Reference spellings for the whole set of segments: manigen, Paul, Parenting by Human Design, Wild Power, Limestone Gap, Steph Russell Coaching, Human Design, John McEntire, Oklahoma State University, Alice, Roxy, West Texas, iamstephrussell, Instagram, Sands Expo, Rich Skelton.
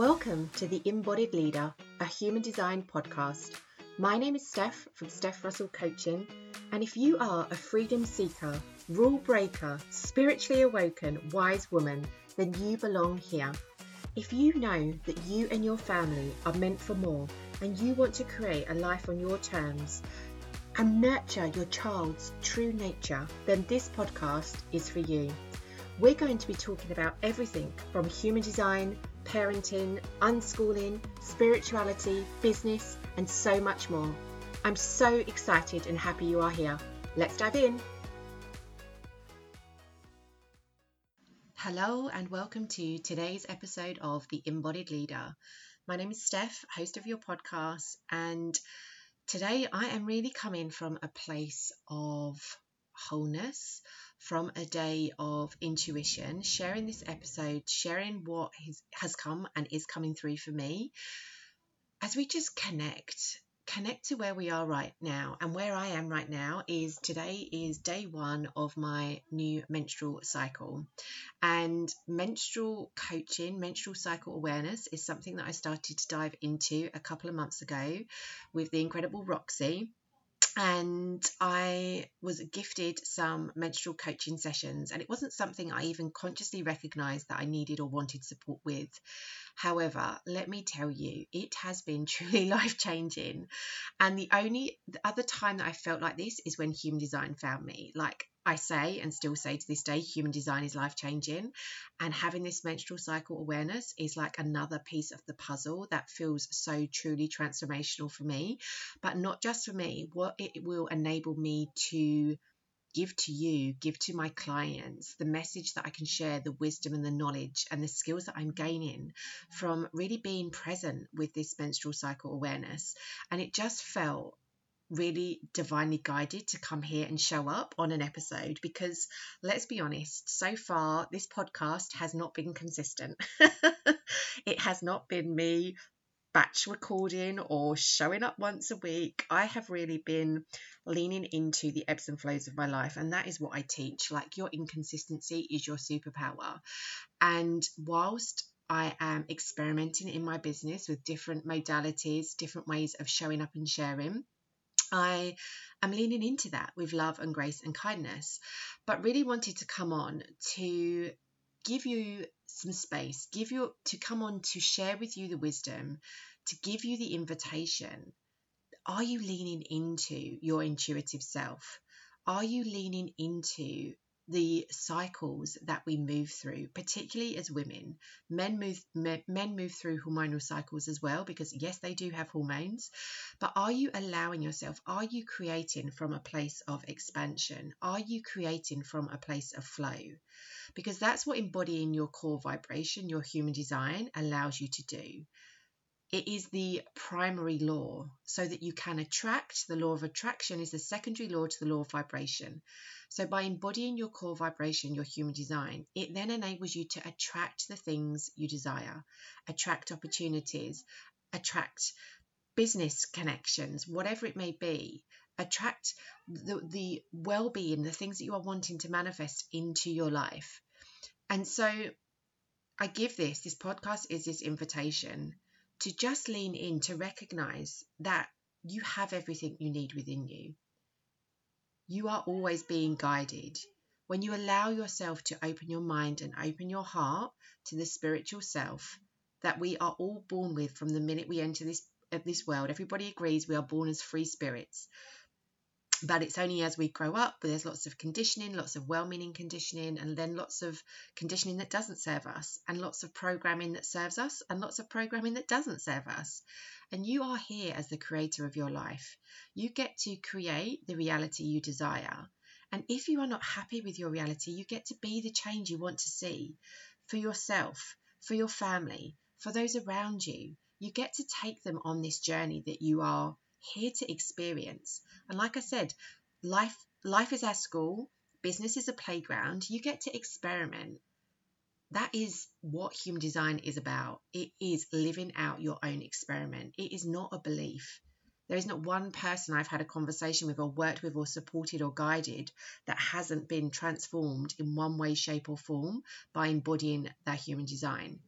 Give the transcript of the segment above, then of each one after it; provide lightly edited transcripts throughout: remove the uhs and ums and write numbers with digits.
Welcome to the Embodied Leader, a Human Design podcast. My name is Steph from Steph Russell Coaching, and if you are a freedom seeker, rule breaker, spiritually awoken, wise woman, then you belong here. If you know that you and your family are meant for more, and you want to create a life on your terms and nurture your child's true nature, then this podcast is for you. We're going to be talking about everything from human design, parenting, unschooling, spirituality, business, and so much more. I'm so excited and happy you are here. Let's dive in. Hello and welcome to today's episode of The Embodied Leader. My name is Steph, host of your podcast, and today I am really coming from a place of wholeness, from a day of intuition, sharing this episode, sharing what has come and is coming through for me, as we just connect to where we are right now. And where I am right now is today is day one of my new menstrual cycle, and menstrual coaching, menstrual cycle awareness is something that I started to dive into a couple of months ago with the incredible Roxy. And I was gifted some menstrual coaching sessions, and it wasn't something I even consciously recognised that I needed or wanted support with. However, let me tell you, it has been truly life-changing. And the other time that I felt like this is when Human Design found me. Like I say and still say to this day, Human Design is life-changing. And having this menstrual cycle awareness is like another piece of the puzzle that feels so truly transformational for me. But not just for me, what it will enable me to give to you, give to my clients, the message that I can share, the wisdom and the knowledge and the skills that I'm gaining from really being present with this menstrual cycle awareness. And it just felt really divinely guided to come here and show up on an episode, because let's be honest, so far this podcast has not been consistent. It has not been me batch recording or showing up once a week. I have really been leaning into the ebbs and flows of my life, and that is what I teach. Like, your inconsistency is your superpower. And whilst I am experimenting in my business with different modalities, different ways of showing up and sharing, I am leaning into that with love and grace and kindness, but really wanted to come on to give you some space, to share with you the wisdom, to give you the invitation. Are you leaning into your intuitive self? Are you leaning into the cycles that we move through, particularly as women? Men move through hormonal cycles as well, because yes, they do have hormones, but are you allowing yourself, are you creating from a place of expansion? Are you creating from a place of flow? Because that's what embodying your core vibration, your human design, allows you to do. It is the primary law, so that you can attract. The law of attraction is the secondary law to the law of vibration. So by embodying your core vibration, your human design, it then enables you to attract the things you desire, attract opportunities, attract business connections, whatever it may be, attract the well-being, the things that you are wanting to manifest into your life. And so I give this podcast is this invitation to just lean in, to recognize that you have everything you need within you. You are always being guided. When you allow yourself to open your mind and open your heart to the spiritual self that we are all born with from the minute we enter this world, everybody agrees we are born as free spirits. But it's only as we grow up, there's lots of conditioning, lots of well-meaning conditioning, and then lots of conditioning that doesn't serve us, and lots of programming that serves us, and lots of programming that doesn't serve us. And you are here as the creator of your life. You get to create the reality you desire. And if you are not happy with your reality, you get to be the change you want to see for yourself, for your family, for those around you. You get to take them on this journey that you are here to experience. And like I said, life is our school, business is a playground. You get to experiment. That is what human design is about. It is living out your own experiment. It is not a belief. There is not one person I've had a conversation with or worked with or supported or guided that hasn't been transformed in one way, shape or form by embodying their human design.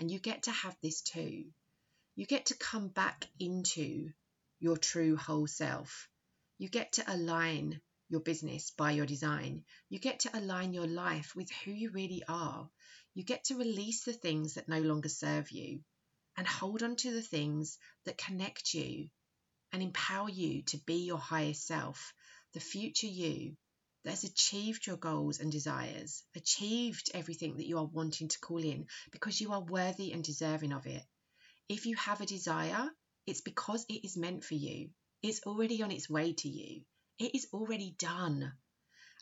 and you get to have this too. You get to come back into your true whole self. You get to align your business by your design. You get to align your life with who you really are. You get to release the things that no longer serve you and hold on to the things that connect you and empower you to be your highest self, the future you that has achieved your goals and desires, achieved everything that you are wanting to call in, because you are worthy and deserving of it. If you have a desire, it's because it is meant for you. It's already on its way to you. It is already done.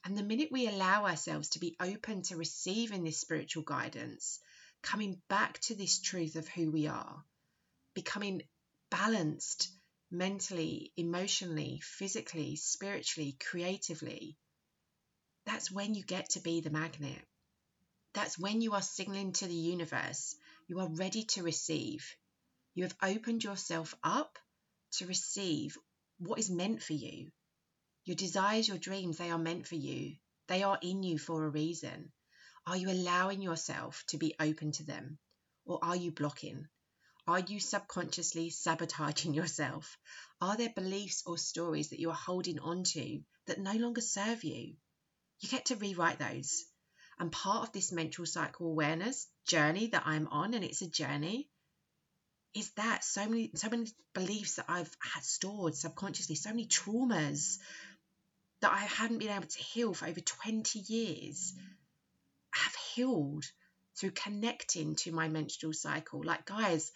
And the minute we allow ourselves to be open to receiving this spiritual guidance, coming back to this truth of who we are, becoming balanced mentally, emotionally, physically, spiritually, creatively, that's when you get to be the magnet. That's when you are signaling to the universe you are ready to receive. You have opened yourself up to receive what is meant for you. Your desires, your dreams, they are meant for you. They are in you for a reason. Are you allowing yourself to be open to them? Or are you blocking? Are you subconsciously sabotaging yourself? Are there beliefs or stories that you are holding on to that no longer serve you? You get to rewrite those. And part of this menstrual cycle awareness journey that I'm on, and it's a journey, is that so many beliefs that I've had stored subconsciously, so many traumas that I hadn't been able to heal for over 20 years, have healed through connecting to my menstrual cycle. Like, guys,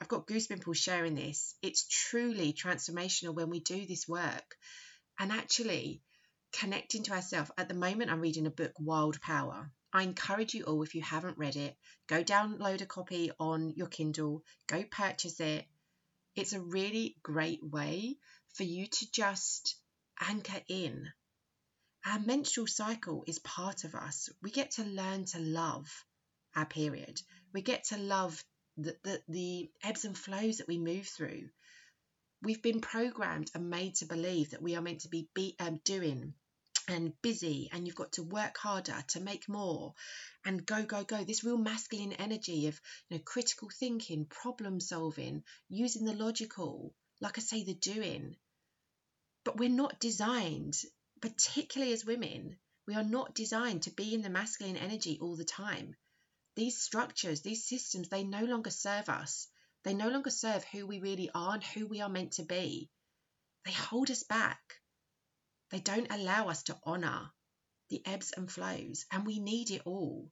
I've got goosebumps sharing this. It's truly transformational when we do this work. And actually, connecting to ourselves. At the moment, I'm reading a book, Wild Power. I encourage you all, if you haven't read it, go download a copy on your Kindle, go purchase it. It's a really great way for you to just anchor in. Our menstrual cycle is part of us. We get to learn to love our period. We get to love the ebbs and flows that we move through. We've been programmed and made to believe that we are meant to be doing and busy, and you've got to work harder to make more and go, go, go. This real masculine energy of, you know, critical thinking, problem solving, using the logical, like I say, the doing. But we're not designed, particularly as women, we are not designed to be in the masculine energy all the time. These structures, these systems, they no longer serve us. They no longer serve who we really are and who we are meant to be. They hold us back. They don't allow us to honour the ebbs and flows, and we need it all.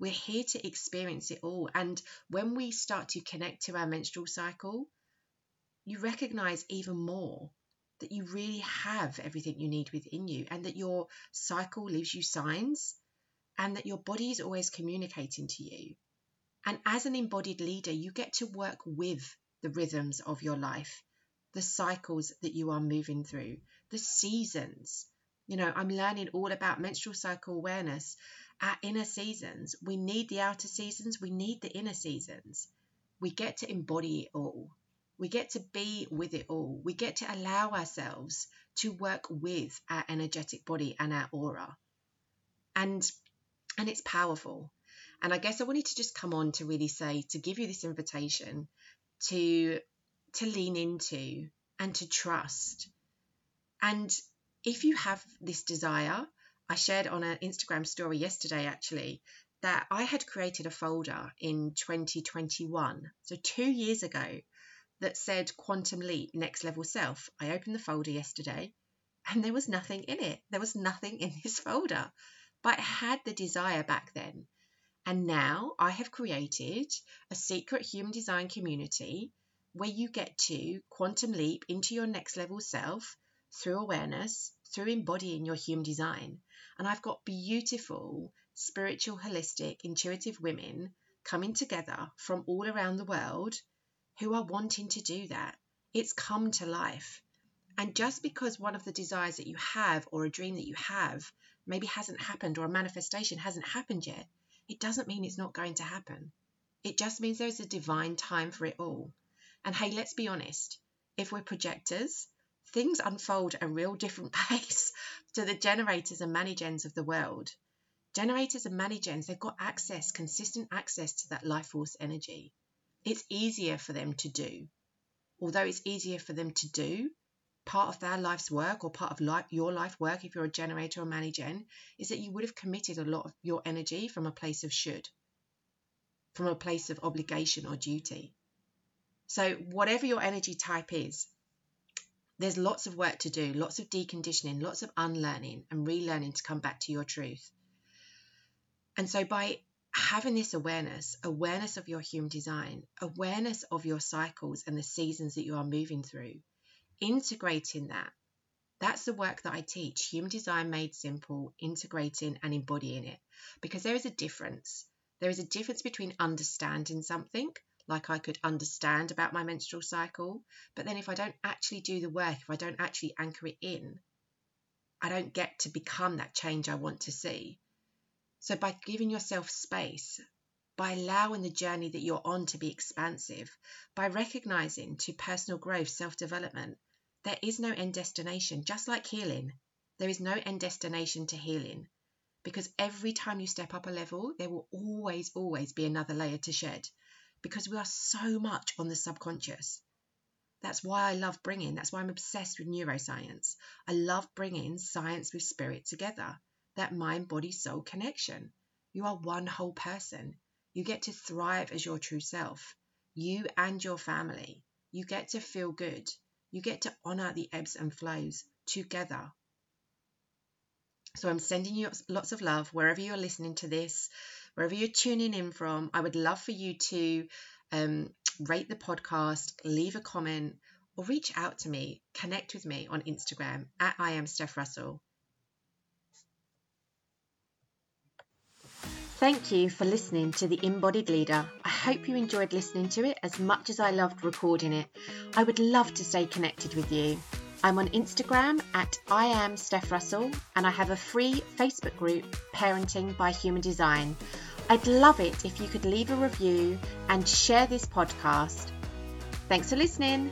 We're here to experience it all. And when we start to connect to our menstrual cycle, you recognise even more that you really have everything you need within you, and that your cycle leaves you signs, and that your body is always communicating to you. And as an embodied leader, you get to work with the rhythms of your life, the cycles that you are moving through, the seasons. You know, I'm learning all about menstrual cycle awareness, our inner seasons. We need the outer seasons. We need the inner seasons. We get to embody it all. We get to be with it all. We get to allow ourselves to work with our energetic body and our aura. And it's powerful. And I guess I wanted to just come on to really say, to give you this invitation to lean into and to trust. And if you have this desire, I shared on an Instagram story yesterday, actually, that I had created a folder in 2021, so 2 years ago, that said Quantum Leap, Next Level Self. I opened the folder yesterday and there was nothing in it. There was nothing in this folder, but I had the desire back then. And now I have created a secret human design community where you get to quantum leap into your next level self through awareness, through embodying your human design. And I've got beautiful, spiritual, holistic, intuitive women coming together from all around the world who are wanting to do that. It's come to life. And just because one of the desires that you have, or a dream that you have, maybe hasn't happened, or a manifestation hasn't happened yet, it doesn't mean it's not going to happen. It just means there's a divine time for it all. And hey, let's be honest, if we're projectors, things unfold at a real different pace to the generators and manigens of the world. Generators and manigens, they've got access, consistent access to that life force energy. It's easier for them to do. Although it's easier for them to do, part of their life's work or part of your life work, if you're a generator or manigen, is that you would have committed a lot of your energy from a place of should, from a place of obligation or duty. So whatever your energy type is, there's lots of work to do, lots of deconditioning, lots of unlearning and relearning to come back to your truth. And so by having this awareness of your human design, awareness of your cycles and the seasons that you are moving through, integrating that, that's the work that I teach, Human Design Made Simple, integrating and embodying it. Because there is a difference. There is a difference between understanding something, like I could understand about my menstrual cycle, but then if I don't actually do the work, if I don't actually anchor it in, I don't get to become that change I want to see. So by giving yourself space, by allowing the journey that you're on to be expansive, by recognizing to personal growth, self-development, there is no end destination, just like healing. There is no end destination to healing because every time you step up a level, there will always, always be another layer to shed. Because we are so much on the subconscious. That's why I love bringing, that's why I'm obsessed with neuroscience. I love bringing science with spirit together, that mind, body, soul connection. You are one whole person. You get to thrive as your true self, you and your family. You get to feel good. You get to honor the ebbs and flows together. So I'm sending you lots of love wherever you're listening to this. Wherever you're tuning in from, I would love for you to rate the podcast, leave a comment, or reach out to me, connect with me on Instagram at I am Steph Russell. Thank you for listening to The Embodied Leader. I hope you enjoyed listening to it as much as I loved recording it. I would love to stay connected with you. I'm on Instagram at I am Steph Russell, and I have a free Facebook group, Parenting by Human Design. I'd love it if you could leave a review and share this podcast. Thanks for listening.